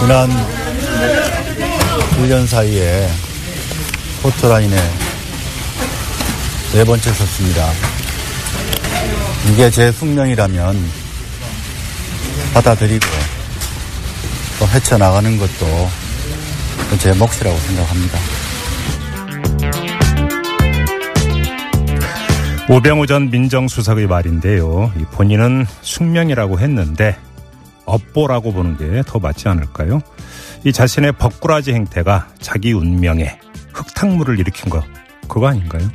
지난 1년 사이에 포토라인에 4번째 섰습니다. 이게 제 숙명이라면 받아들이고 또 헤쳐나가는 것도 제 몫이라고 생각합니다. 우병우 전 민정수석의 말인데요. 본인은 숙명이라고 했는데 업보라고 보는 게 더 맞지 않을까요? 이 자신의 법꾸라지 행태가 자기 운명에 흙탕물을 일으킨 거 그거 아닌가요?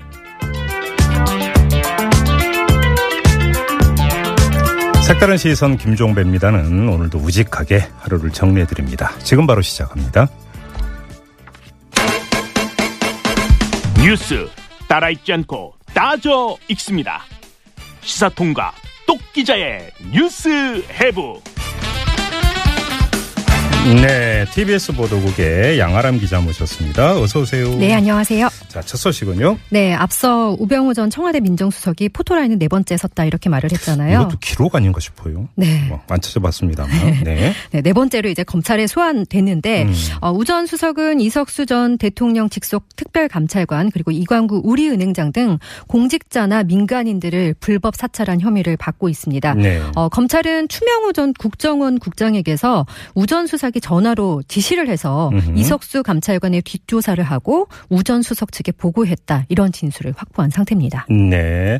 색다른 시선 김종배입니다는 오늘도 우직하게 하루를 정리해드립니다. 지금 바로 시작합니다. 뉴스 따라 읽지 않고 따져 읽습니다. 시사통과 똑기자의 뉴스 해부. 네, tbs 보도국의 양아람 기자 모셨습니다. 어서 오세요. 네, 안녕하세요. 자, 첫 소식은요. 네, 앞서 우병우 전 청와대 민정수석이 포토라인은 4번째 섰다 이렇게 말을 했잖아요. 이것도 기록 아닌가 싶어요. 네, 안 찾아봤습니다만. 네. 네, 네 번째로 이제 검찰에 소환됐는데 우 전 수석은 이석수 전 대통령 직속 특별감찰관 그리고 이광구 우리은행장 등 공직자나 민간인들을 불법 사찰한 혐의를 받고 있습니다. 네. 검찰은 추명호 전 국정원 국장에게서 우 전 수석이 전화로 지시를 해서 이석수 감찰관의 뒷조사를 하고 우 전 수석 측에 보고했다. 이런 진술을 확보한 상태입니다. 네.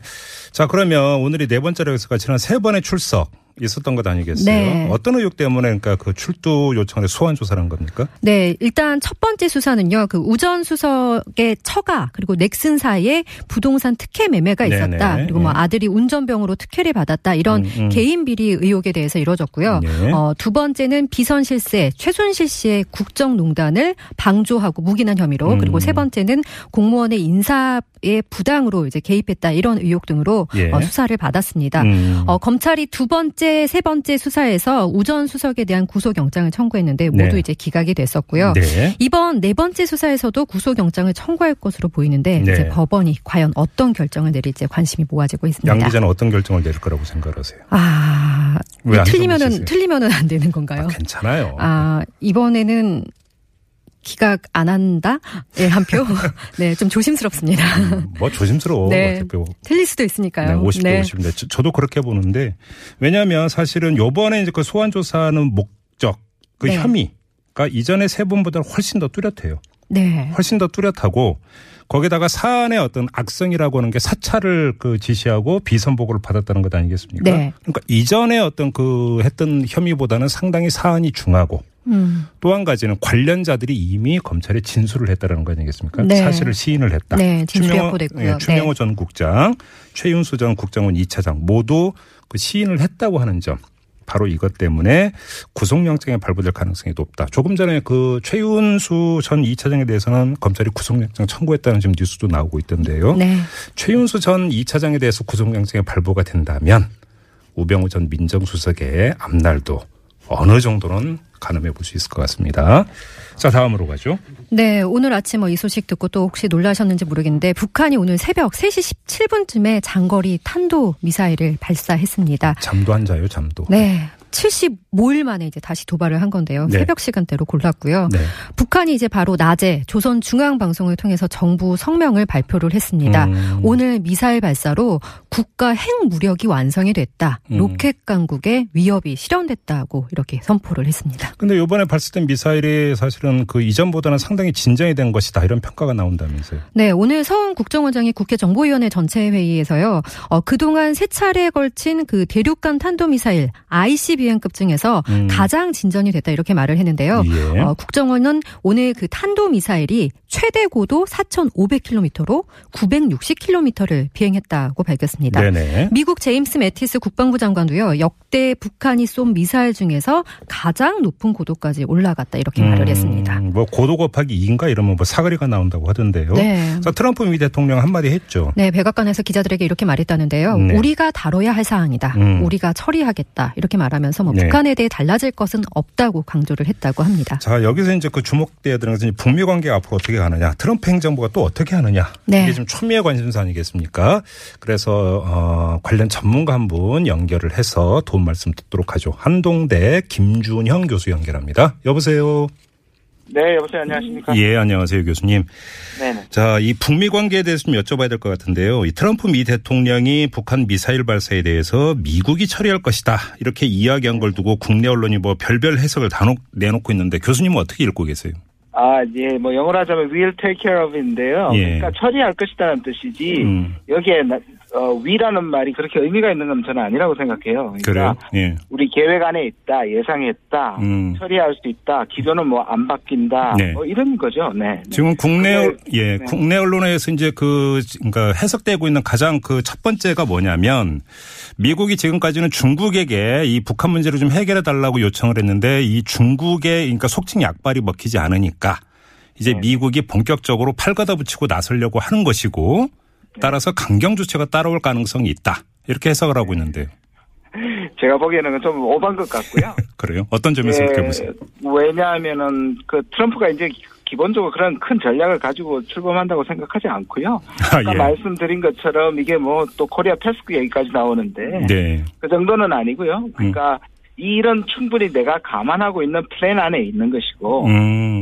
자, 그러면 오늘이 4번째로 해서 지난 3번의 출석. 있었던 것 아니겠어요? 네. 어떤 의혹 때문에 그러니까 그 출두 요청에 소환 조사를 한 겁니까? 네, 일단 첫 번째 수사는요. 그 우 전 수석의 처가 그리고 넥슨 사이에 부동산 특혜 매매가 있었다. 네네. 그리고 뭐 아들이 운전병으로 특혜를 받았다. 이런 개인 비리 의혹에 대해서 이뤄졌고요. 네. 두 번째는 비선 실세 최순실 씨의 국정농단을 방조하고 묵인한 혐의로 그리고 세 번째는 공무원의 인사에 부당으로 이제 개입했다. 이런 의혹 등으로 예. 수사를 받았습니다. 검찰이 두 번째 세 번째 수사에서 우 전 수석에 대한 구속영장을 청구했는데 모두 네. 이제 기각이 됐었고요. 네. 이번 네 번째 수사에서도 구속영장을 청구할 것으로 보이는데 네. 이제 법원이 과연 어떤 결정을 내릴지 관심이 모아지고 있습니다. 양 기자는 어떤 결정을 내릴 거라고 생각하세요? 아, 틀리면은 안 되는 건가요? 아, 괜찮아요. 아, 이번에는 기각 안 한다? 네, 한 표. 네, 좀 조심스럽습니다. 뭐 조심스러워. 네, 틀릴 수도 있으니까요. 네, 50대 네. 50인데 저도 그렇게 보는데 왜냐하면 사실은 요번에 이제 그 소환 조사하는 목적, 그 네. 혐의가 이전에 세 분보다 훨씬 더 뚜렷해요. 네, 훨씬 더 뚜렷하고 거기다가 사안의 어떤 악성이라고 하는 게 사찰을 그 지시하고 비선 보고를 받았다는 것 아니겠습니까? 네. 그러니까 이전에 어떤 그 했던 혐의보다는 상당히 사안이 중하고. 또 한 가지는 관련자들이 이미 검찰에 진술을 했다라는 거 아니겠습니까? 네. 사실을 시인을 했다. 네, 진술이 확보됐고요. 추명호 네. 전 국장, 최윤수 전 국정원 2차장 모두 그 시인을 했다고 하는 점. 바로 이것 때문에 구속영장이 발부될 가능성이 높다. 조금 전에 그 최윤수 전 2차장에 대해서는 검찰이 구속영장 청구했다는 지금 뉴스도 나오고 있던데요. 네. 최윤수 전 2차장에 대해서 구속영장이 발부가 된다면 우병우 전 민정수석의 앞날도 어느 정도는 가늠해 볼 수 있을 것 같습니다. 자, 다음으로 가죠. 네, 오늘 아침 이 소식 듣고 또 혹시 놀라셨는지 모르겠는데 북한이 오늘 새벽 3시 17분쯤에 장거리 탄도 미사일을 발사했습니다. 잠도 안 자요, 잠도. 네. 75일 만에 이제 다시 도발을 한 건데요. 네. 새벽 시간대로 골랐고요. 네. 북한이 이제 바로 낮에 조선중앙방송을 통해서 정부 성명을 발표를 했습니다. 오늘 미사일 발사로 국가 핵무력이 완성이 됐다. 로켓 강국의 위협이 실현됐다고 이렇게 선포를 했습니다. 근데 이번에 발사된 미사일이 사실은 그 이전보다는 상당히 진전이 된 것이다. 이런 평가가 나온다면서요. 네. 오늘 서훈 국정원장이 국회 정보위원회 전체회의에서요. 그동안 세 차례에 걸친 그 대륙간 탄도미사일 ICBM 비행급 중에서 가장 진전이 됐다 이렇게 말을 했는데요. 예. 국정원은 오늘 그 탄도미사일이 최대 고도 4,500km로 960km를 비행했다고 밝혔습니다. 네네. 미국 제임스 매티스 국방부 장관도요. 역대 북한이 쏜 미사일 중에서 가장 높은 고도까지 올라갔다 이렇게 말을 했습니다. 뭐 고도 곱하기 2인가 이러면 뭐 사거리가 나온다고 하던데요. 네. 그래서 트럼프 미 대통령 한마디 했죠. 네, 백악관에서 기자들에게 이렇게 말했다는데요. 네. 우리가 다뤄야 할 사항이다. 우리가 처리하겠다 이렇게 말하면서 뭐 네. 북한에 대해 달라질 것은 없다고 강조를 했다고 합니다. 자, 여기서 이제 그 주목돼야 되는 것은 북미관계 앞으로 어떻게 하느냐, 트럼프 행정부가 또 어떻게 하느냐, 네. 이게 좀 초미의 관심사 아니겠습니까? 그래서 관련 전문가 한 분 연결을 해서 도움 말씀 듣도록 하죠. 한동대 김준형 교수 연결합니다. 여보세요. 네, 여보세요. 안녕하십니까? 예, 안녕하세요, 교수님. 네. 자, 이 북미 관계에 대해서 좀 여쭤봐야 될 것 같은데요. 이 트럼프 미 대통령이 북한 미사일 발사에 대해서 미국이 처리할 것이다 이렇게 이야기한 걸 두고 국내 언론이 뭐 별별 해석을 다 내놓고 있는데 교수님은 어떻게 읽고 계세요? 아, 예, 뭐, 영어로 하자면, we'll take care of 인데요. 예. 그러니까, 처리할 것이다라는 뜻이지, 여기에, we라는 말이 그렇게 의미가 있는 건 저는 아니라고 생각해요. 그러니까, 그래요? 예. 우리 계획 안에 있다, 예상했다, 처리할 수 있다, 기조는 뭐, 안 바뀐다, 네. 뭐, 이런 거죠. 네. 지금 국내, 예, 네. 국내 언론에서 이제 그러니까 해석되고 있는 가장 그 첫 번째가 뭐냐면, 미국이 지금까지는 중국에게 이 북한 문제를 좀 해결해 달라고 요청을 했는데, 이 중국의, 그러니까 속칭 약발이 먹히지 않으니까, 이제 네. 미국이 본격적으로 팔걷어 붙이고 나서려고 하는 것이고 따라서 강경 조치가 따라올 가능성이 있다. 이렇게 해석을 하고 있는데요. 제가 보기에는 좀 오반 것 같고요. 그래요? 어떤 점에서 그렇게 보세요? 왜냐하면은 그 트럼프가 이제 기본적으로 그런 큰 전략을 가지고 출범한다고 생각하지 않고요. 아까 예. 말씀드린 것처럼 이게 뭐 또 코리아 패스크 얘기까지 나오는데 네. 그 정도는 아니고요. 그러니까 이런 충분히 내가 감안하고 있는 플랜 안에 있는 것이고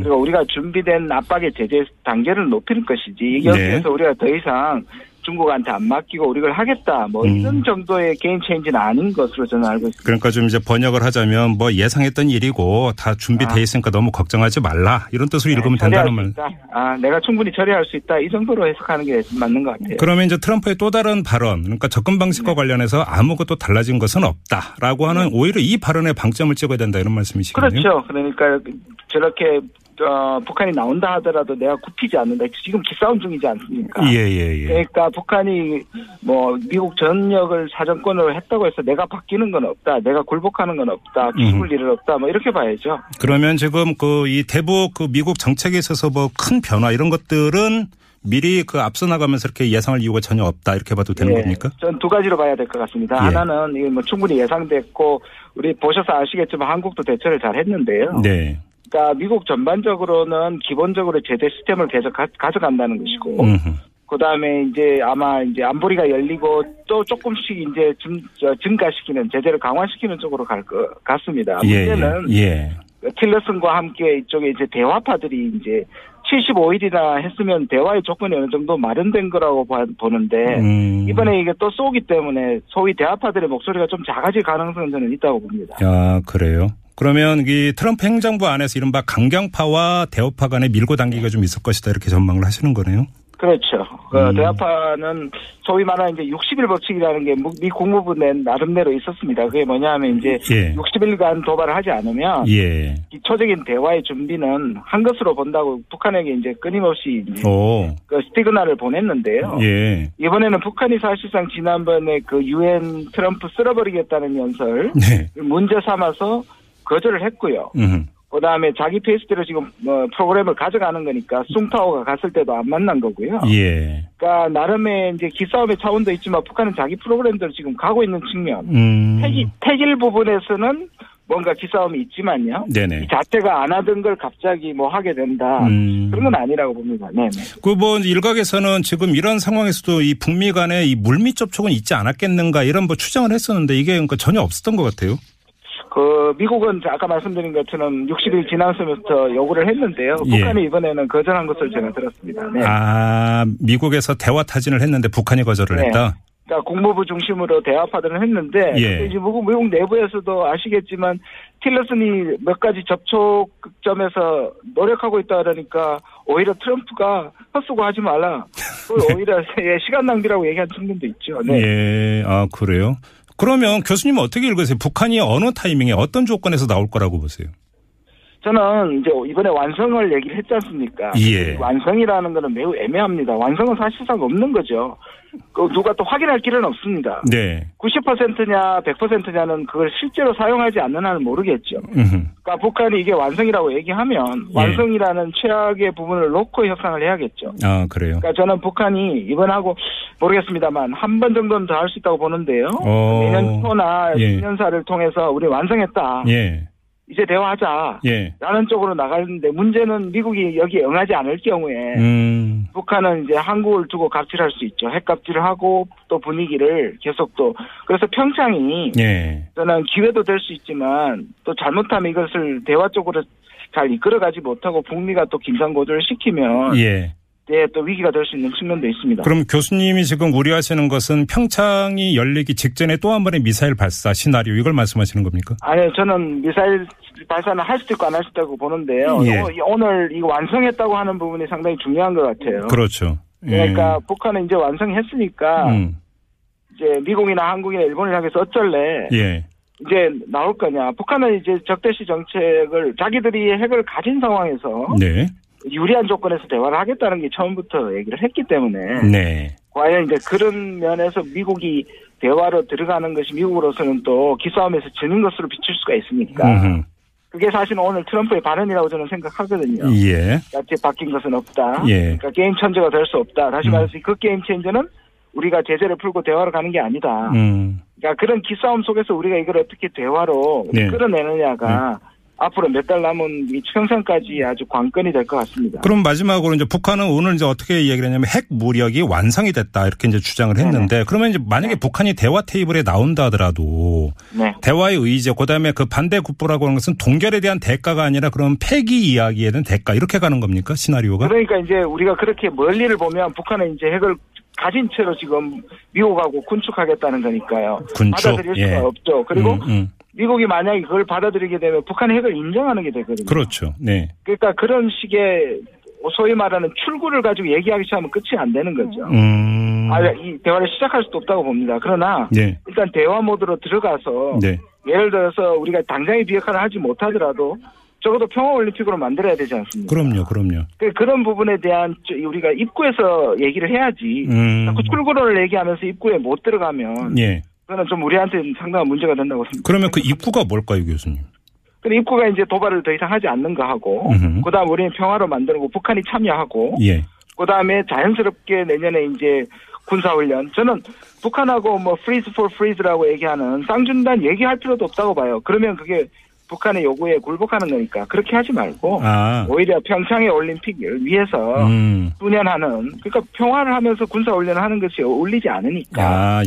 그리고 우리가 준비된 압박의 제재 단계를 높이는 것이지 여기에서 네. 우리가 더 이상 중국한테 안 맡기고 우리 이걸 하겠다 뭐 이런 정도의 게임 체인지는 아닌 것으로 저는 알고 있습니다. 그러니까 좀 이제 번역을 하자면 뭐 예상했던 일이고 다 준비돼 있으니까 너무 걱정하지 말라 이런 뜻으로 네, 읽으면 된다는 말. 아, 내가 충분히 처리할 수 있다 이 정도로 해석하는 게 맞는 것 같아요. 그러면 이제 트럼프의 또 다른 발언 그러니까 접근 방식과 네. 관련해서 아무것도 달라진 것은 없다라고 하는 네. 오히려 이 발언에 방점을 찍어야 된다 이런 말씀이시군요. 그렇죠. 그러니까 저렇게 북한이 나온다 하더라도 내가 굽히지 않는다. 지금 기싸움 중이지 않습니까? 예. 그러니까 북한이 뭐 미국 전역을 사정권으로 했다고 해서 내가 바뀌는 건 없다. 내가 굴복하는 건 없다. 기울 일은 없다. 뭐 이렇게 봐야죠. 그러면 지금 그 이 대북 그 미국 정책에 있어서 뭐 큰 변화 이런 것들은 미리 그 앞서 나가면서 이렇게 예상할 이유가 전혀 없다 이렇게 봐도 되는 예, 겁니까? 전 두 가지로 봐야 될 것 같습니다. 예. 하나는 이게 뭐 충분히 예상됐고 우리 보셔서 아시겠지만 한국도 대처를 잘 했는데요. 네. 그러니까 미국 전반적으로는 기본적으로 제재 시스템을 계속 가져간다는 것이고, 그다음에 이제 아마 이제 안보리가 열리고 또 조금씩 이제 증가시키는 제재를 강화시키는 쪽으로 갈 것 같습니다. 문제는 틸러슨과 함께 이쪽에 이제 대화파들이 이제 75일이나 했으면 대화의 조건이 어느 정도 마련된 거라고 보는데 이번에 이게 또 쏘기 때문에 소위 대화파들의 목소리가 좀 작아질 가능성은 저는 있다고 봅니다. 아, 그래요? 그러면 이 트럼프 행정부 안에서 이른바 강경파와 대화파 간의 밀고 당기기가 좀 있을 것이다 이렇게 전망을 하시는 거네요. 그렇죠. 대화파는 소위 말하는 이제 60일 법칙이라는 게 미 국무부 낸 나름대로 있었습니다. 그게 뭐냐 하면 이제 60일간 도발을 하지 않으면 기초적인 대화의 준비는 한 것으로 본다고 북한에게 이제 끊임없이 이제 그 시그널을 보냈는데요. 예. 이번에는 북한이 사실상 지난번에 그 유엔 트럼프 쓸어버리겠다는 연설 네. 문제 삼아서 거절을 했고요. 그다음에 자기 페이스대로 지금 프로그램을 가져가는 거니까 숭타오가 갔을 때도 안 만난 거고요. 예. 그러니까 나름의 이제 기싸움의 차원도 있지만 북한은 자기 프로그램대로 지금 가고 있는 측면. 태질 부분에서는 뭔가 기싸움이 있지만요. 네네. 이 자체가 안 하던 걸 갑자기 뭐 하게 된다. 그런 건 아니라고 봅니다. 네. 그 뭐 일각에서는 지금 이런 상황에서도 이 북미 간의 이 물밑 접촉은 있지 않았겠는가 이런 뭐 추정을 했었는데 이게 그러니까 전혀 없었던 것 같아요. 그 미국은 아까 말씀드린 것처럼 60일 지나서부터 요구를 했는데요. 북한이 이번에는 거절한 것을 제가 들었습니다. 네. 아, 미국에서 대화 타진을 했는데 북한이 거절을 네. 했다? 그러니까 국무부 중심으로 대화파들은 했는데 이제 미국 내부에서도 아시겠지만 틸러슨이 몇 가지 접촉점에서 노력하고 있다 그러니까 오히려 트럼프가 헛수고하지 말라. 오히려 시간 낭비라고 얘기한 측면도 있죠. 네. 예, 아 그래요? 그러면 교수님은 어떻게 읽으세요? 북한이 어느 타이밍에 어떤 조건에서 나올 거라고 보세요? 저는 이제 이번에 완성을 얘기를 했지 않습니까? 예. 완성이라는 거는 매우 애매합니다. 완성은 사실상 없는 거죠. 누가 또 확인할 길은 없습니다. 네. 90%냐 100%냐는 그걸 실제로 사용하지 않는 한은 모르겠죠. 그러니까 북한이 이게 완성이라고 얘기하면 완성이라는 최악의 부분을 놓고 협상을 해야겠죠. 아, 그래요? 그러니까 저는 북한이 이번하고 모르겠습니다만 한 번 정도는 더 할 수 있다고 보는데요. 내년 초나 2년사를 통해서 우리 완성했다. 예. 이제 대화하자. 예. 라는 쪽으로 나가는데 문제는 미국이 여기에 응하지 않을 경우에 북한은 이제 한국을 두고 갑질할 수 있죠. 핵갑질을 하고 또 분위기를 계속 또 그래서 평창이 저는 기회도 될 수 있지만 또 잘못하면 이것을 대화 쪽으로 잘 이끌어가지 못하고 북미가 또 긴장고조를 시키면 또 위기가 될 수 있는 측면도 있습니다. 그럼 교수님이 지금 우려하시는 것은 평창이 열리기 직전에 또 한 번의 미사일 발사 시나리오 이걸 말씀하시는 겁니까? 아니요. 저는 미사일 발사는 할 수도 있고 안 할 수도 있고 보는데요. 오늘 이거 완성했다고 하는 부분이 상당히 중요한 것 같아요. 그렇죠. 그러니까 북한은 이제 완성했으니까 이제 미국이나 한국이나 일본을 향해서 어쩔래. 이제 나올 거냐. 북한은 이제 적대시 정책을 자기들이 핵을 가진 상황에서 유리한 조건에서 대화를 하겠다는 게 처음부터 얘기를 했기 때문에 과연 이제 그런 면에서 미국이 대화로 들어가는 것이 미국으로서는 또 기싸움에서 지는 것으로 비칠 수가 있으니까 그게 사실 오늘 트럼프의 발언이라고 저는 생각하거든요. 같이 바뀐 것은 없다. 그러니까 게임 체인저가 될 수 없다. 다시 말해서 그 게임 체인저는 우리가 제재를 풀고 대화로 가는 게 아니다. 그러니까 그런 기싸움 속에서 우리가 이걸 어떻게 대화로 끌어내느냐가 앞으로 몇 달 남은 이 평상까지 아주 관건이 될 것 같습니다. 그럼 마지막으로 이제 북한은 오늘 이제 어떻게 얘기를 했냐면 핵 무력이 완성이 됐다 이렇게 이제 주장을 했는데 그러면 이제 만약에 북한이 대화 테이블에 나온다 하더라도 대화의 의지, 그다음에 그 반대 국부라고 하는 것은 동결에 대한 대가가 아니라 그런 폐기 이야기에 대한 대가 이렇게 가는 겁니까? 시나리오가? 그러니까 이제 우리가 그렇게 멀리를 보면 북한은 이제 핵을 가진 채로 지금 미국하고 군축하겠다는 거니까요. 군축. 받아들일 수가 없죠. 그리고 미국이 만약에 그걸 받아들이게 되면 북한의 핵을 인정하는 게 되거든요. 그렇죠. 네. 그러니까 그런 식의 소위 말하는 출구를 가지고 얘기하기 시작하면 끝이 안 되는 거죠. 이 대화를 시작할 수도 없다고 봅니다. 그러나 일단 대화 모드로 들어가서 예를 들어서 우리가 당장의 비핵화를 하지 못하더라도 적어도 평화올림픽으로 만들어야 되지 않습니까? 그럼요. 그럼요. 그런 부분에 대한 우리가 입구에서 얘기를 해야지 자꾸 출구를 얘기하면서 입구에 못 들어가면 그거는 좀 우리한테 상당한 문제가 된다고 생각합니다. 그러면 그 입구가 뭘까요, 교수님? 그 입구가 이제 도발을 더 이상 하지 않는 거 하고 그다음 우리는 평화로 만들고 북한이 참여하고 그다음에 자연스럽게 내년에 이제 군사훈련. 저는 북한하고 뭐 freeze for freeze라고 얘기하는 쌍준단 얘기할 필요도 없다고 봐요. 그러면 그게 북한의 요구에 굴복하는 거니까 그렇게 하지 말고 오히려 평창의 올림픽을 위해서 훈련하는 그러니까 평화를 하면서 군사훈련을 하는 것이 어울리지 않으니까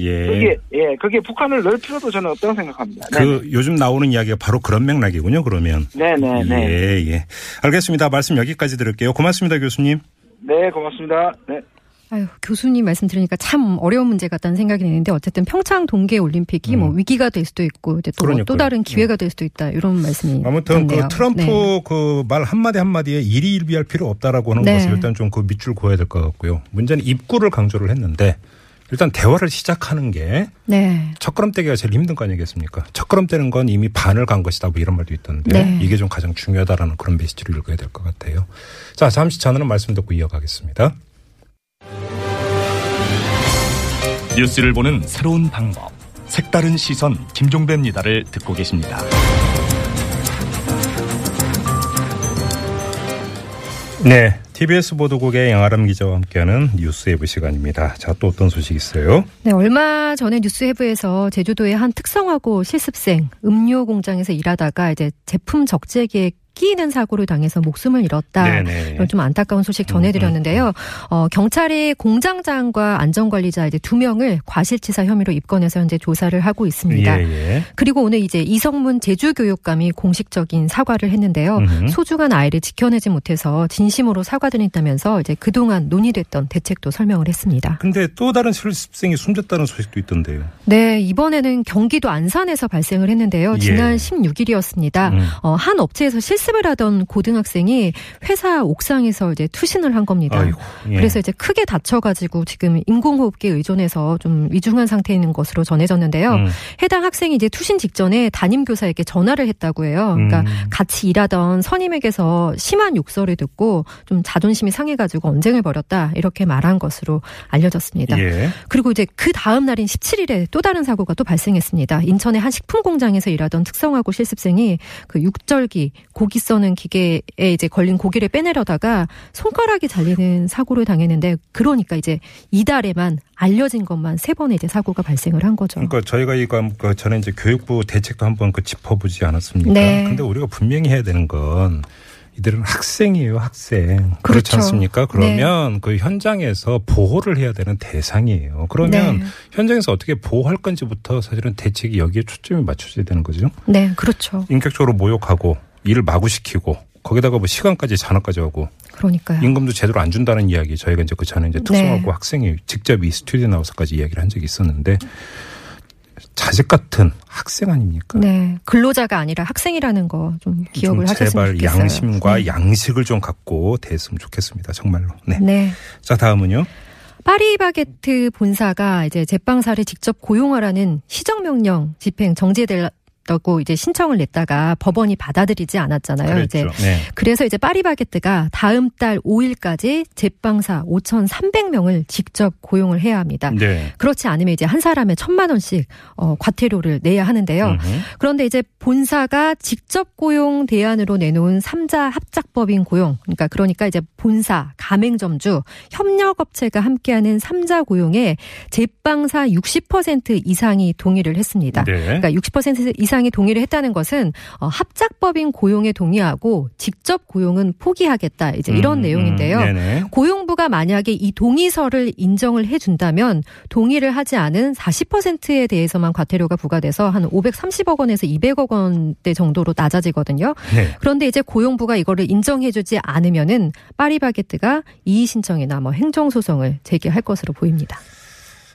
그게 북한을 넣을 필요도 저는 없다고 생각합니다. 요즘 나오는 이야기가 바로 그런 맥락이군요. 그러면 네네네 알겠습니다. 말씀 여기까지 들을게요. 고맙습니다, 교수님. 네, 고맙습니다. 네. 아유, 교수님 말씀 들으니까 참 어려운 문제 같다는 생각이 드는데 어쨌든 평창 동계 올림픽이 뭐 위기가 될 수도 있고 이제 또 다른 기회가 될 수도 있다 이런 말씀이 아무튼 있네요. 그 트럼프 그 말 한마디 한마디에 일희일비할 필요 없다라고 하는 것을 일단 좀 그 밑줄 그어야 될 것 같고요. 문제는 입구를 강조를 했는데 일단 대화를 시작하는 게 첫걸음 떼기가 제일 힘든 거 아니겠습니까? 첫걸음 떼는 건 이미 반을 간 것이다 뭐 이런 말도 있던데 이게 좀 가장 중요하다라는 그런 메시지를 읽어야 될 것 같아요. 자, 잠시 전화는 말씀 듣고 이어가겠습니다. 뉴스를 보는 새로운 방법, 색다른 시선 김종배입니다를 듣고 계십니다. 네, tbs 보도국의 양아람 기자와 함께하는 뉴스헤브 시간입니다. 자, 또 어떤 소식이 있어요? 네, 얼마 전에 뉴스헤브에서 제주도의 한 특성화고 실습생 음료 공장에서 일하다가 이제 제품 적재기에 끼이는 사고를 당해서 목숨을 잃었다. 이런 좀 안타까운 소식 전해드렸는데요. 경찰이 공장장과 안전관리자 이제 2명을 과실치사 혐의로 입건해서 현재 조사를 하고 있습니다. 그리고 오늘 이제 이성문 제주교육감이 공식적인 사과를 했는데요. 소중한 아이를 지켜내지 못해서 진심으로 사과드린다면서 이제 그동안 논의됐던 대책도 설명을 했습니다. 근데 또 다른 실습생이 숨졌다는 소식도 있던데요. 네, 이번에는 경기도 안산에서 발생을 했는데요. 지난 16일이었습니다. 한 업체에서 실습 술집을 하던 고등학생이 회사 옥상에서 이제 투신을 한 겁니다. 아이고, 예. 그래서 이제 크게 다쳐가지고 지금 인공호흡기에 의존해서 좀 위중한 상태에 있는 것으로 전해졌는데요. 해당 학생이 이제 투신 직전에 담임교사에게 전화를 했다고 해요. 그러니까 같이 일하던 선임에게서 심한 욕설을 듣고 좀 자존심이 상해가지고 언쟁을 벌였다 이렇게 말한 것으로 알려졌습니다. 예. 그리고 이제 그 다음 날인 17일에 또 다른 사고가 또 발생했습니다. 인천의 한 식품 공장에서 일하던 특성화고 실습생이 그 육절기 고기 써는 기계에 이제 걸린 고기를 빼내려다가 손가락이 잘리는 사고를 당했는데 그러니까 이제 이달에만 알려진 것만 세 번의 이제 사고가 발생을 한 거죠. 그러니까 저희가 이거 전에 이제 교육부 대책도 한번 그 짚어보지 않았습니까? 네. 근데 우리가 분명히 해야 되는 건 이들은 학생이에요, 학생. 그렇죠. 그렇지 않습니까? 그러면 네. 그 현장에서 보호를 해야 되는 대상이에요. 그러면 네. 현장에서 어떻게 보호할 건지부터 사실은 대책이 여기에 초점이 맞춰져야 되는 거죠. 네, 그렇죠. 인격적으로 모욕하고 일을 마구시키고 거기다가 뭐 시간까지 잔학까지 하고. 그러니까요. 임금도 제대로 안 준다는 이야기 저희가 이제 그 전에 이제 특성화고 네. 학생이 직접 이 스튜디오 나와서까지 이야기를 한 적이 있었는데. 자식 같은 학생 아닙니까? 네, 근로자가 아니라 학생이라는 거 좀 기억을 좀 하셨으면 좋겠어요. 제발 양심과 네. 양식을 좀 갖고 대했으면 좋겠습니다. 정말로. 네. 네. 자, 다음은요. 파리바게트 본사가 이제 제빵사를 직접 고용하라는 시정명령 집행 정지될 라고 이제 신청을 냈다가 법원이 받아들이지 않았잖아요. 그랬죠. 이제 네. 그래서 이제 파리바게트가 다음 달 5일까지 제빵사 5,300명을 직접 고용을 해야 합니다. 네. 그렇지 않으면 이제 한 사람에 1,000만 원씩 과태료를 내야 하는데요. 그런데 이제 본사가 직접 고용 대안으로 내놓은 3자 합작법인 고용, 그러니까 이제 본사, 가맹점주, 협력업체가 함께하는 3자 고용에 제빵사 60% 이상이 동의를 했습니다. 네. 그러니까 60% 이상 이 동의를 했다는 것은 합작법인 고용에 동의하고 직접 고용은 포기하겠다 이제 이런 내용인데요. 네네. 고용부가 만약에 이 동의서를 인정을 해준다면 동의를 하지 않은 40%에 대해서만 과태료가 부과돼서 한 530억 원에서 200억 원대 정도로 낮아지거든요. 네. 그런데 이제 고용부가 이거를 인정해주지 않으면은 파리바게트가 이의신청이나 뭐 행정소송을 제기할 것으로 보입니다.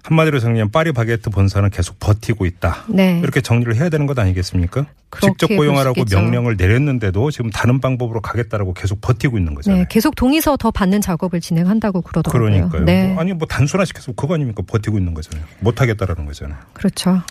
한마디로 정리하면 파리바게트 본사는 계속 버티고 있다. 네. 이렇게 정리를 해야 되는 것 아니겠습니까? 직접 고용하라고 보시겠죠. 명령을 내렸는데도 지금 다른 방법으로 가겠다라고 계속 버티고 있는 거잖아요. 네, 계속 동의서 더 받는 작업을 진행한다고 그러더라고요. 그러니까요. 네. 뭐, 아니 뭐 단순화시켜서 그거 아닙니까? 버티고 있는 거잖아요. 못하겠다라는 거잖아요. 그렇죠.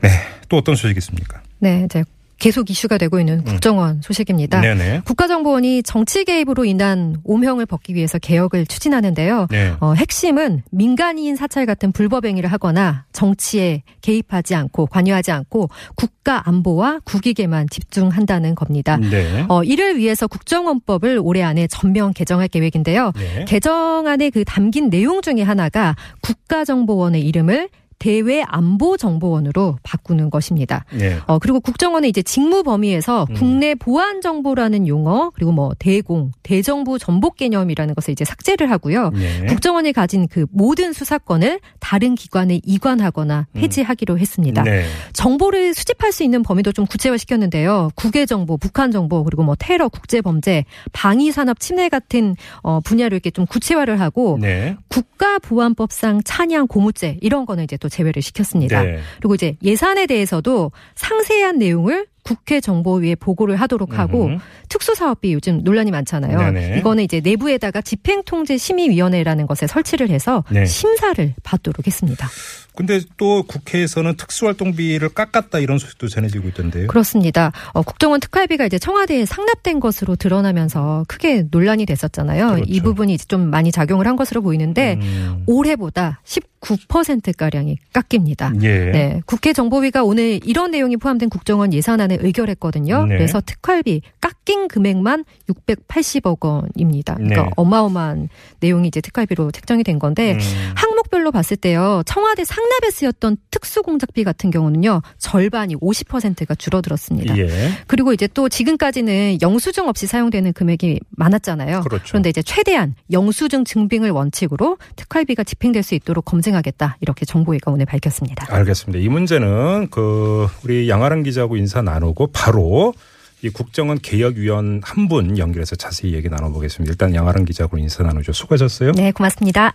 네, 또 어떤 소식이 있습니까? 네, 이제. 계속 이슈가 되고 있는 국정원 소식입니다. 네네. 국가정보원이 정치 개입으로 인한 오명을 벗기 위해서 개혁을 추진하는데요. 네. 핵심은 민간인 사찰 같은 불법 행위를 하거나 정치에 개입하지 않고 관여하지 않고 국가 안보와 국익에만 집중한다는 겁니다. 네. 이를 위해서 국정원법을 올해 안에 전면 개정할 계획인데요. 네. 개정안에 그 담긴 내용 중에 하나가 국가정보원의 이름을 대외안보정보원으로 바꾸는 것입니다. 네. 그리고 국정원의 이제 직무 범위에서 국내 보안정보라는 용어 그리고 뭐 대공, 대정부 전복 개념이라는 것을 이제 삭제를 하고요. 네. 국정원이 가진 그 모든 수사권을 다른 기관에 이관하거나 폐지하기로 했습니다. 네. 정보를 수집할 수 있는 범위도 좀 구체화시켰는데요. 국외정보, 북한정보 그리고 뭐 테러, 국제범죄, 방위산업 침해 같은 분야를 이렇게 좀 구체화를 하고 네. 국가보안법상 찬양, 고무죄 이런 거는 이제 또 제외를 시켰습니다. 네. 그리고 이제 예산에 대해서도 상세한 내용을 국회 정보위에 보고를 하도록 하고 특수사업비 요즘 논란이 많잖아요. 네네. 이거는 이제 내부에다가 집행통제심의위원회라는 것에 설치를 해서 네. 심사를 받도록 했습니다. 근데 또 국회에서는 특수활동비를 깎았다 이런 소식도 전해지고 있던데요. 그렇습니다. 국정원 특활비가 이제 청와대에 상납된 것으로 드러나면서 크게 논란이 됐었잖아요. 그렇죠. 이 부분이 이제 좀 많이 작용을 한 것으로 보이는데 올해보다 19%가량이 깎입니다. 예. 네. 국회 정보위가 오늘 이런 내용이 포함된 국정원 예산안에 의결했거든요. 네. 그래서 특활비 깎인 금액만 680억 원입니다. 그러니까 네. 어마어마한 내용이 이제 특활비로 책정이 된 건데 항목별로 봤을 때요. 청와대 상납에 쓰였던 특수공작비 같은 경우는요. 절반이 50%가 줄어들었습니다. 예. 그리고 이제 또 지금까지는 영수증 없이 사용되는 금액이 많았잖아요. 그렇죠. 그런데 이제 최대한 영수증 증빙을 원칙으로 특활비가 집행될 수 있도록 검증하겠다. 이렇게 정보위가 오늘 밝혔습니다. 알겠습니다. 이 문제는 그 우리 양아람 기자하고 인사 나누고 바로 이 국정원 개혁위원 한 분 연결해서 자세히 얘기 나눠보겠습니다. 일단 양아람 기자하고 인사 나누죠. 수고하셨어요. 네, 고맙습니다.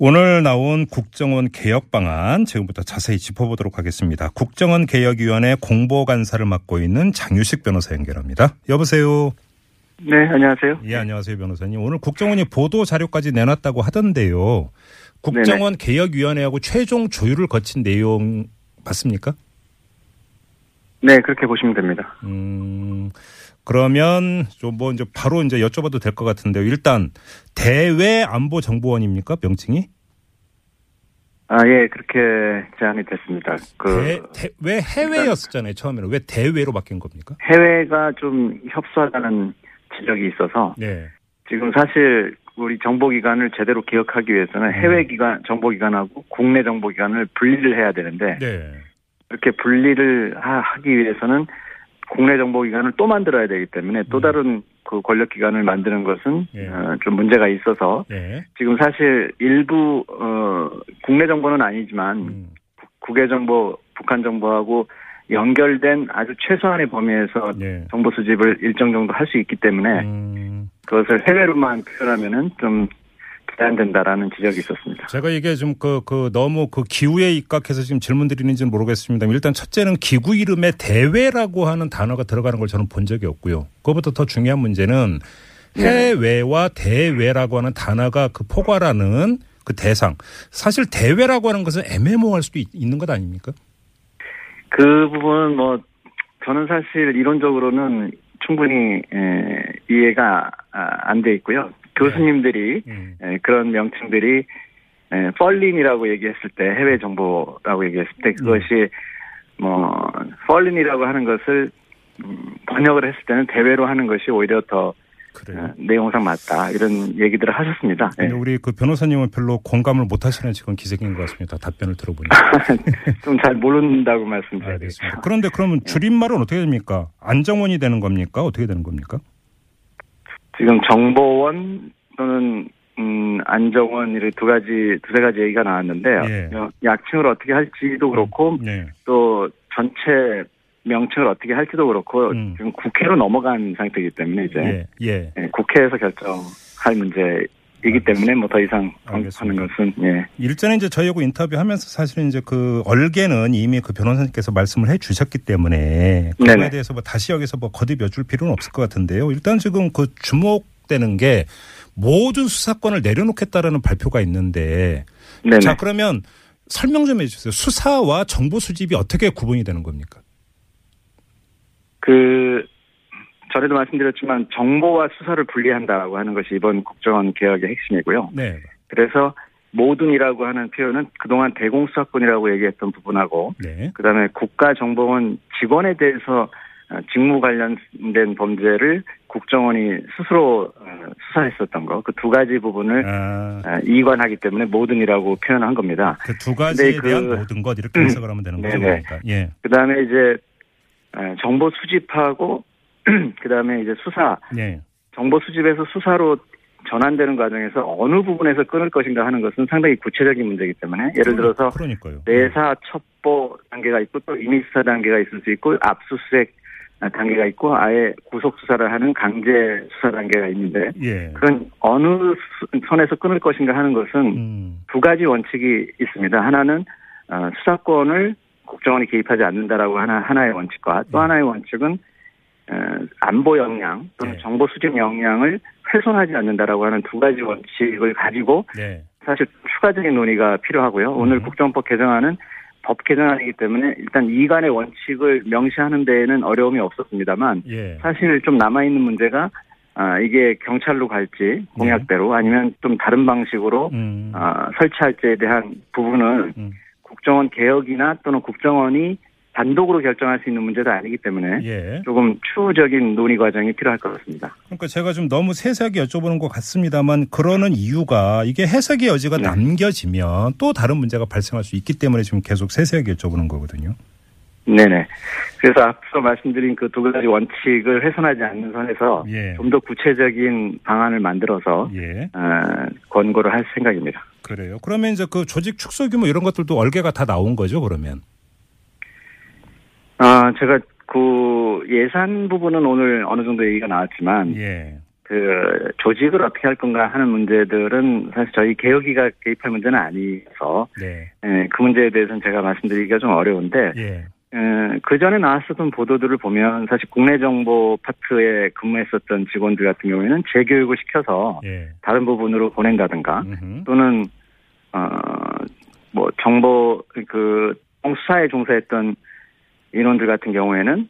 오늘 나온 국정원 개혁 방안 지금부터 자세히 짚어보도록 하겠습니다. 국정원 개혁위원회 공보간사를 맡고 있는 장유식 변호사 연결합니다. 여보세요. 네, 안녕하세요. 예, 안녕하세요, 변호사님. 오늘 국정원이 보도 자료까지 내놨다고 하던데요. 국정원 네네. 개혁위원회하고 최종 조율을 거친 내용 맞습니까? 네, 그렇게 보시면 됩니다. 그러면 뭐 이제 바로 이제 여쭤봐도 될 것 같은데요. 일단 대외 안보 정보원입니까, 명칭이? 아, 예, 그렇게 제안이 됐습니다. 왜 해외였었잖아요, 처음에는. 왜 대외로 바뀐 겁니까? 해외가 좀 협소하다는 지적이 있어서 네. 지금 사실 우리 정보기관을 제대로 개혁하기 위해서는 해외 기관 정보기관하고 국내 정보기관을 분리를 해야 되는데 네. 이렇게 분리를 하기 위해서는 국내 정보기관을 또 만들어야 되기 때문에 또 다른 그 권력기관을 만드는 것은 네. 좀 문제가 있어서 네. 지금 사실 일부 국내 정보는 아니지만 국외 정보, 북한 정보하고 연결된 아주 최소한의 범위에서 네. 정보 수집을 일정 정도 할 수 있기 때문에 그것을 해외로만 표현하면은 좀 제한된다라는 지적이 있었습니다. 제가 이게 좀 너무 기후에 입각해서 지금 질문 드리는지는 모르겠습니다. 일단 첫째는 기구 이름에 대외라고 하는 단어가 들어가는 걸 저는 본 적이 없고요. 그것보다 더 중요한 문제는 해외와 대외라고 하는 단어가 포괄하는 대상. 사실 대외라고 하는 것은 애매모호할 수도 있는 것 아닙니까? 그 부분은 저는 사실 이론적으로는 충분히 이해가 안 돼 있고요. 교수님들이 그런 명칭들이 펄린이라고 얘기했을 때 해외 정보라고 얘기했을 때 그것이 펄린이라고 하는 것을 번역을 했을 때는 대외로 하는 것이 오히려 더 내용상 맞다 이런 얘기들을 하셨습니다. 근데 우리 변호사님은 별로 공감을 못하시는 지금 기색인 것 같습니다. 답변을 들어보니 좀 잘 모른다고 말씀드리겠습니다. 그런데 그러면 줄임말은 어떻게 됩니까? 안정원이 되는 겁니까? 어떻게 되는 겁니까? 지금 정보원 또는 안정원 이렇게 두세 가지 얘기가 나왔는데요. 예. 약칭을 어떻게 할지도 그렇고 또 전체 명칭을 어떻게 할지도 그렇고 지금 국회로 넘어간 상태이기 때문에 이제 국회에서 결정할 문제. 이기 때문에 더 이상 하는 것은 예. 일전에 이제 저희하고 인터뷰하면서 사실은 이제 얼개는 이미 변호사님께서 말씀을 해주셨기 때문에 그거에 네네. 대해서 다시 여기서 거듭여 줄 필요는 없을 것 같은데요. 일단 지금 주목되는 게 모든 수사권을 내려놓겠다라는 발표가 있는데 네네. 자 그러면 설명 좀 해주세요. 수사와 정보 수집이 어떻게 구분이 되는 겁니까? 전에도 말씀드렸지만 정보와 수사를 분리한다라고 하는 것이 이번 국정원 개혁의 핵심이고요. 네. 그래서 모든이라고 하는 표현은 그동안 대공수사권이라고 얘기했던 부분하고 네. 그다음에 국가정보원 직원에 대해서 직무 관련된 범죄를 국정원이 스스로 수사했었던 거. 그 두 가지 부분을 이관하기 때문에 모든이라고 표현한 겁니다. 그 두 가지에 대한 모든 것 이렇게 해석을 하면 되는 거죠. 그러니까. 예. 그다음에 이제 정보 수집하고 그다음에 이제 수사, 네. 정보 수집에서 수사로 전환되는 과정에서 어느 부분에서 끊을 것인가 하는 것은 상당히 구체적인 문제이기 때문에 예를 들어서 그러니까요. 내사 첩보 단계가 있고 또 임의수사 단계가 있을 수 있고 압수수색 단계가 있고 아예 구속수사를 하는 강제수사 단계가 있는데 예. 그런 어느 선에서 끊을 것인가 하는 것은 두 가지 원칙이 있습니다. 하나는 수사권을 국정원이 개입하지 않는다라고 하나의 원칙과 또 하나의 원칙은 안보 역량 또는 네. 정보 수집 역량을 훼손하지 않는다라고 하는 두 가지 원칙을 가지고 네. 사실 추가적인 논의가 필요하고요. 오늘 국정원법 개정안은 법 개정안이기 때문에 일단 이간의 원칙을 명시하는 데에는 어려움이 없었습니다만 예. 사실 좀 남아있는 문제가 이게 경찰로 갈지 공약대로 네. 아니면 좀 다른 방식으로 설치할지에 대한 부분은 국정원 개혁이나 또는 국정원이 단독으로 결정할 수 있는 문제도 아니기 때문에 예. 조금 추후적인 논의 과정이 필요할 것 같습니다. 그러니까 제가 좀 너무 세세하게 여쭤보는 것 같습니다만 그러는 이유가 이게 해석의 여지가 네. 남겨지면 또 다른 문제가 발생할 수 있기 때문에 지금 계속 세세하게 여쭤보는 거거든요. 네네. 그래서 앞서 말씀드린 그 두 가지 원칙을 훼손하지 않는 선에서 예. 좀 더 구체적인 방안을 만들어서 예. 권고를 할 생각입니다. 그래요. 그러면 이제 그 조직 축소 규모 이런 것들도 얼개가 다 나온 거죠, 그러면? 제가 그 예산 부분은 오늘 어느 정도 얘기가 나왔지만 예. 그 조직을 어떻게 할 건가 하는 문제들은 사실 저희 개혁위가 개입할 문제는 아니어서 네. 그 문제에 대해서는 제가 말씀드리기가 좀 어려운데 예. 그전에 나왔었던 보도들을 보면 사실 국내 정보 파트에 근무했었던 직원들 같은 경우에는 재교육을 시켜서 예. 다른 부분으로 보낸다든가 또는 뭐 정보 그 수사에 종사했던 인원들 같은 경우에는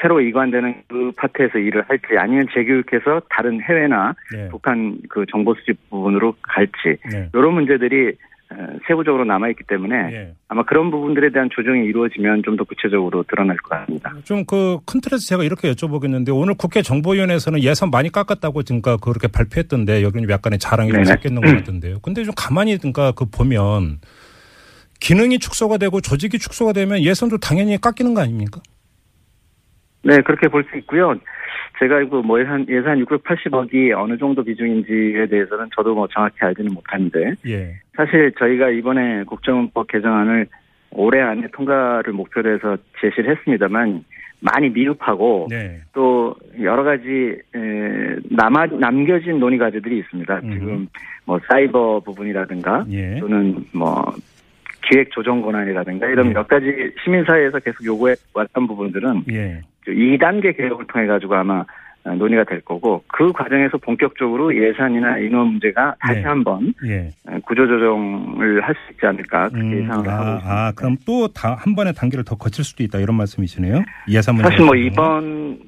새로 이관되는 그 파트에서 일을 할지 아니면 재교육해서 다른 해외나 네. 북한 그 정보 수집 부분으로 갈지 네. 이런 문제들이 세부적으로 남아있기 때문에 네. 아마 그런 부분들에 대한 조정이 이루어지면 좀 더 구체적으로 드러날 것 같습니다. 좀 그 큰 틀에서 제가 이렇게 여쭤보겠는데 오늘 국회 정보위원회에서는 예산 많이 깎았다고 그러니까 그렇게 발표했던데 여기는 약간의 자랑이 좀 섞였는 것 같은데요. 근데 좀 가만히 그러니까 그 보면 기능이 축소가 되고 조직이 축소가 되면 예산도 당연히 깎이는 거 아닙니까? 네, 그렇게 볼 수 있고요. 제가 이거 뭐 예산 680억이 어느 정도 비중인지에 대해서는 저도 뭐 정확히 알지는 못하는데 예. 사실 저희가 이번에 국정원법 개정안을 올해 안에 통과를 목표로 해서 제시를 했습니다만 많이 미흡하고 네. 또 여러 가지 남겨진 논의 과제들이 있습니다. 지금 뭐 사이버 부분이라든가 예. 또는 뭐 기획 조정 권한이라든가 이런 몇 가지 시민사회에서 계속 요구해 왔던 부분들은 예. 2단계 개혁을 통해 가지고 아마 논의가 될 거고 그 과정에서 본격적으로 예산이나 인원 문제가 다시 한번 예. 구조조정을 할 수 있지 않을까 그렇게 예상을 하고 있습니다. 그럼 또 한 번의 단계를 더 거칠 수도 있다 이런 말씀이시네요. 예산 문제. 사실 뭐 이번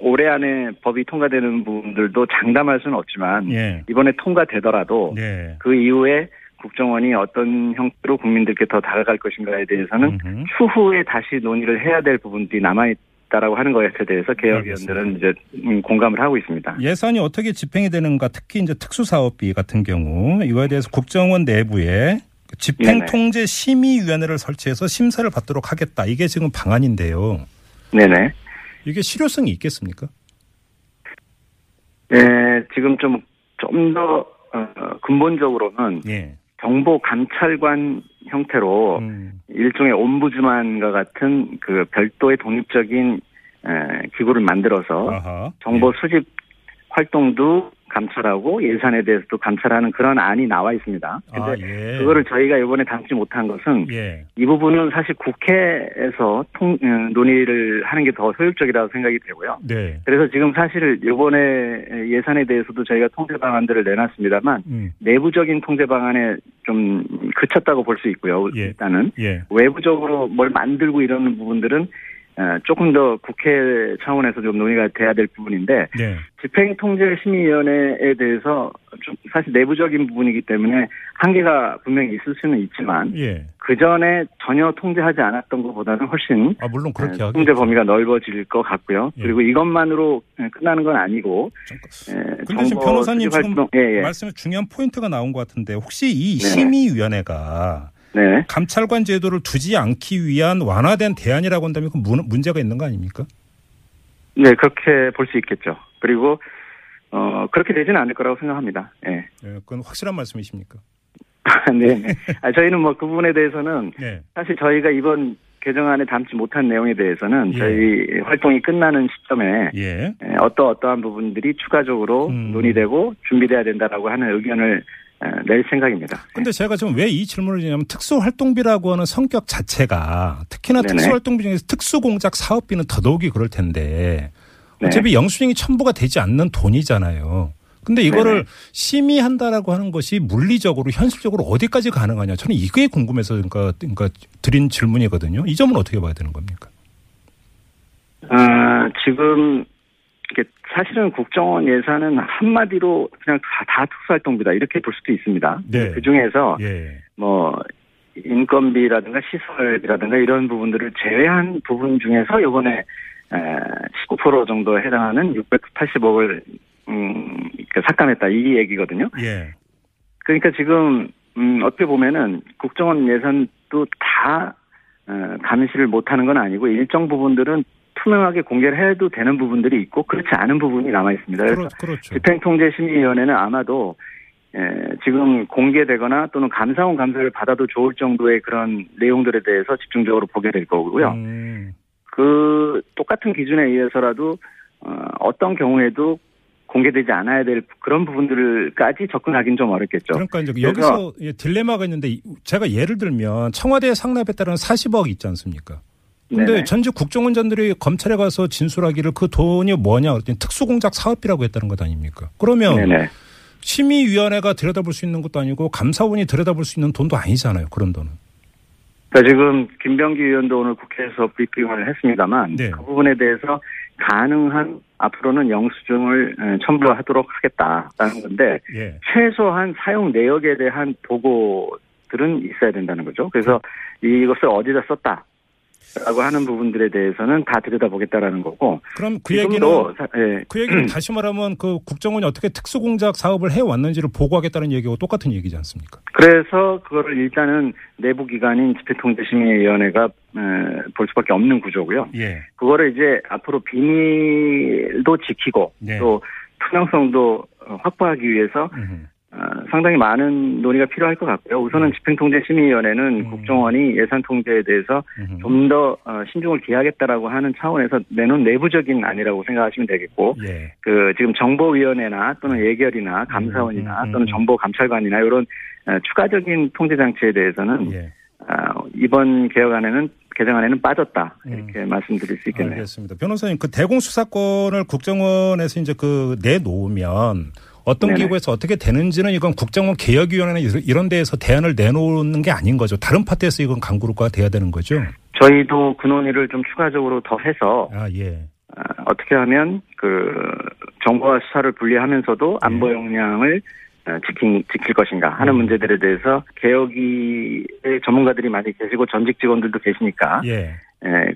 올해 안에 법이 통과되는 부분들도 장담할 수는 없지만 예. 이번에 통과되더라도 예. 그 이후에 국정원이 어떤 형태로 국민들께 더 다가갈 것인가에 대해서는 추후에 다시 논의를 해야 될 부분들이 남아있다라고 하는 것에 대해서 개혁위원들은 이제 공감을 하고 있습니다. 예산이 어떻게 집행이 되는가, 특히 이제 특수사업비 같은 경우 이거에 대해서 국정원 내부에 집행통제심의위원회를 설치해서 심사를 받도록 하겠다. 이게 지금 방안인데요. 네네. 이게 실효성이 있겠습니까? 네, 지금 좀 더 근본적으로는. 예. 정보 감찰관 형태로 일종의 옴부즈만과 같은 그 별도의 독립적인 기구를 만들어서 아하. 정보 수집 활동도 감찰하고 예산에 대해서도 감찰하는 그런 안이 나와 있습니다. 그런데 예. 그거를 저희가 이번에 담지 못한 것은 예. 이 부분은 사실 국회에서 논의를 하는 게 더 효율적이라고 생각이 되고요. 네. 그래서 지금 사실 이번에 예산에 대해서도 저희가 통제 방안들을 내놨습니다만 내부적인 통제 방안에 좀 그쳤다고 볼 수 있고요. 예. 일단은 예. 외부적으로 뭘 만들고 이러는 부분들은 조금 더 국회 차원에서 좀 논의가 돼야 될 부분인데 네. 집행통제심의위원회에 대해서 좀 사실 내부적인 부분이기 때문에 한계가 분명히 있을 수는 있지만 예. 그전에 전혀 통제하지 않았던 것보다는 훨씬 물론 그렇게 통제 범위가 넓어질 것 같고요. 예. 그리고 이것만으로 끝나는 건 아니고 그런데 지금 변호사님 지금 예, 예. 말씀에 중요한 포인트가 나온 것 같은데 혹시 이 심의위원회가 네. 감찰관 제도를 두지 않기 위한 완화된 대안이라고 한다면 그 문제가 있는 거 아닙니까? 네, 그렇게 볼 수 있겠죠. 그리고 그렇게 되지는 않을 거라고 생각합니다. 네. 네, 그건 확실한 말씀이십니까? 네. 저희는 뭐 그 부분에 대해서는 네. 사실 저희가 이번 개정안에 담지 못한 내용에 대해서는 예. 저희 활동이 끝나는 시점에 예. 어떠한 부분들이 추가적으로 논의되고 준비돼야 된다라고 하는 의견을 낼 생각입니다. 그런데 제가 지금 왜 이 질문을 드리냐면 특수활동비라고 하는 성격 자체가 특히나 네네. 특수활동비 중에서 특수공작 사업비는 더더욱이 그럴 텐데 네. 어차피 영수증이 첨부가 되지 않는 돈이잖아요. 그런데 이거를 네네. 심의한다라고 하는 것이 물리적으로 현실적으로 어디까지 가능하냐. 저는 이게 궁금해서 그러니까 드린 질문이거든요. 이 점은 어떻게 봐야 되는 겁니까? 지금 사실은 국정원 예산은 한마디로 그냥 다 특수활동비다 이렇게 볼 수도 있습니다. 네. 그 중에서 예. 뭐 인건비라든가 시설비라든가 이런 부분들을 제외한 부분 중에서 이번에 19% 정도에 해당하는 680억을 삭감했다 이 얘기거든요. 예. 그러니까 지금 어떻게 보면은 국정원 예산도 다 감시를 못하는 건 아니고 일정 부분들은 투명하게 공개를 해도 되는 부분들이 있고 그렇지 않은 부분이 남아 있습니다. 그래서 그렇죠. 집행통제심의위원회는 아마도 지금 공개되거나 또는 감사원 감사를 받아도 좋을 정도의 그런 내용들에 대해서 집중적으로 보게 될 거고요. 그 똑같은 기준에 의해서라도 어떤 경우에도 공개되지 않아야 될 그런 부분들까지 접근하기는 좀 어렵겠죠. 그러니까 이제 여기서 딜레마가 있는데 제가 예를 들면 청와대 상납에 따른 40억이 있지 않습니까? 그런데 전직 국정원장들이 검찰에 가서 진술하기를 그 돈이 뭐냐 그랬더니 특수공작 사업비라고 했다는 것 아닙니까? 그러면 네네. 심의위원회가 들여다볼 수 있는 것도 아니고 감사원이 들여다볼 수 있는 돈도 아니잖아요. 그런 돈은. 그러니까 지금 김병기 의원도 오늘 국회에서 브리핑을 했습니다만 네. 그 부분에 대해서 가능한 앞으로는 영수증을 첨부하도록 하겠다라는 건데 예. 최소한 사용 내역에 대한 보고들은 있어야 된다는 거죠. 그래서 이것을 어디다 썼다라고 하는 부분들에 대해서는 다 들여다보겠다라는 거고. 그럼 그 얘기는 예. 그 얘기는 다시 말하면 그 국정원이 어떻게 특수공작 사업을 해왔는지를 보고하겠다는 얘기하고 똑같은 얘기지 않습니까? 그래서 그거를 일단은 내부 기관인 집행통제심의위원회가 볼 수밖에 없는 구조고요. 예. 그거를 이제 앞으로 비밀도 지키고 예. 또 투명성도 확보하기 위해서 상당히 많은 논의가 필요할 것 같고요. 우선은 집행통제심의위원회는 국정원이 예산통제에 대해서 좀 더 신중을 기하겠다라고 하는 차원에서 내놓은 내부적인 안이라고 생각하시면 되겠고 예. 그 지금 정보위원회나 또는 예결이나 감사원이나 또는 정보감찰관이나 이런 추가적인 통제장치에 대해서는 예. 이번 개정안에는 빠졌다 이렇게 말씀드릴 수 있겠네요. 알겠습니다. 변호사님, 그 대공수사권을 국정원에서 이제 그 내놓으면 어떤 네네. 기구에서 어떻게 되는지는 이건 국정원 개혁위원회나 이런 데에서 대안을 내놓는 게 아닌 거죠. 다른 파트에서 이건 강구가 돼야 되는 거죠. 저희도 그 논의를 좀 추가적으로 더 해서 예. 어떻게 하면 그 정보와 수사를 분리하면서도 안보 역량을 지킬 것인가 하는 문제들에 대해서 개혁위의 전문가들이 많이 계시고 전직 직원들도 계시니까 예.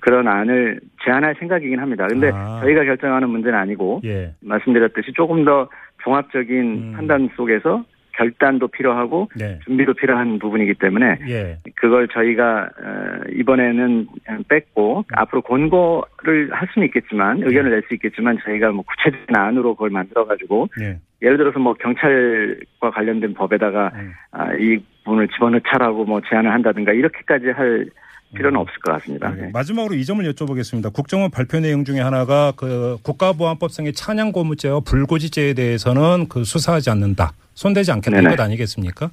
그런 안을 제안할 생각이긴 합니다. 그런데 저희가 결정하는 문제는 아니고 예. 말씀드렸듯이 조금 더 종합적인 판단 속에서 결단도 필요하고 네. 준비도 필요한 부분이기 때문에 예. 그걸 저희가 이번에는 뺐고 앞으로 권고를 할 수는 있겠지만 의견을 낼 수 있겠지만 저희가 뭐 구체적인 안으로 그걸 만들어가지고 예. 예를 들어서 뭐 경찰과 관련된 법에다가 이 부분을 집어넣자라고 뭐 제안을 한다든가 이렇게까지 할 필요는 없을 것 같습니다. 네. 마지막으로 이 점을 여쭤보겠습니다. 국정원 발표 내용 중에 하나가 그 국가보안법상의 찬양고무죄와 불고지죄에 대해서는 그 수사하지 않는다, 손대지 않겠다는 것 아니겠습니까?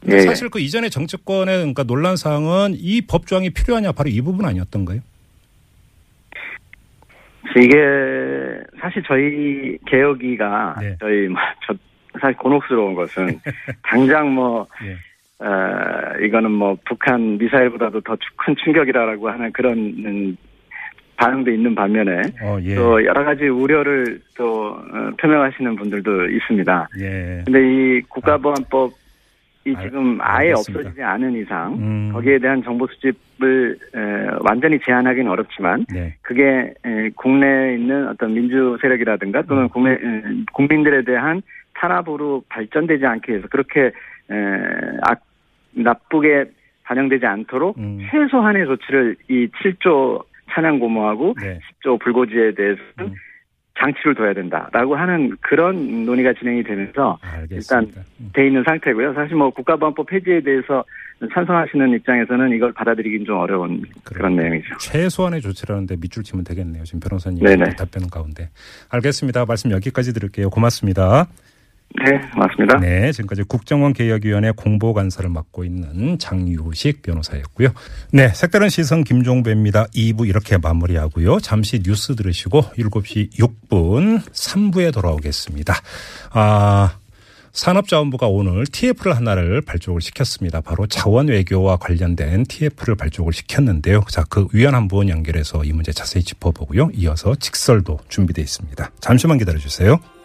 근데 사실 그 이전의 정치권의 그러니까 논란 사항은 이 법 조항이 필요하냐 바로 이 부분 아니었던가요? 이게 사실 저희 개혁위가 네. 사실 곤혹스러운 것은 당장 뭐. 네. 이거는 뭐 북한 미사일보다도 더 큰 충격이라고 하는 그런 반응도 있는 반면에 예. 또 여러 가지 우려를 또 표명하시는 분들도 있습니다. 그런데 이 국가보안법이 지금 아예 없어지지 않은 이상 거기에 대한 정보 수집을 완전히 제한하기는 어렵지만 네. 그게 국내에 있는 어떤 민주 세력이라든가 또는 국민들에 대한 탄압으로 발전되지 않게 해서 그렇게 나쁘게 반영되지 않도록 최소한의 조치를 이 7조 찬양고무하고 네. 10조 불고지에 대해서는 장치를 둬야 된다라고 하는 그런 논의가 진행이 되면서 알겠습니다. 일단 돼 있는 상태고요. 사실 뭐 국가보안법 폐지에 대해서 찬성하시는 입장에서는 이걸 받아들이긴 좀 어려운 그런 내용이죠. 최소한의 조치라는데 밑줄 치면 되겠네요. 지금 변호사님 답변 가운데. 알겠습니다. 말씀 여기까지 드릴게요. 고맙습니다. 네, 맞습니다. 네, 지금까지 국정원 개혁위원회 공보간사를 맡고 있는 장유식 변호사였고요. 네, 색다른 시선 김종배입니다. 2부 이렇게 마무리하고요. 잠시 뉴스 들으시고 7시 6분 3부에 돌아오겠습니다. 산업자원부가 오늘 TF를 하나를 발족을 시켰습니다. 바로 자원외교와 관련된 TF를 발족을 시켰는데요. 자, 그 위원 한 분 연결해서 이 문제 자세히 짚어보고요. 이어서 직설도 준비되어 있습니다. 잠시만 기다려주세요.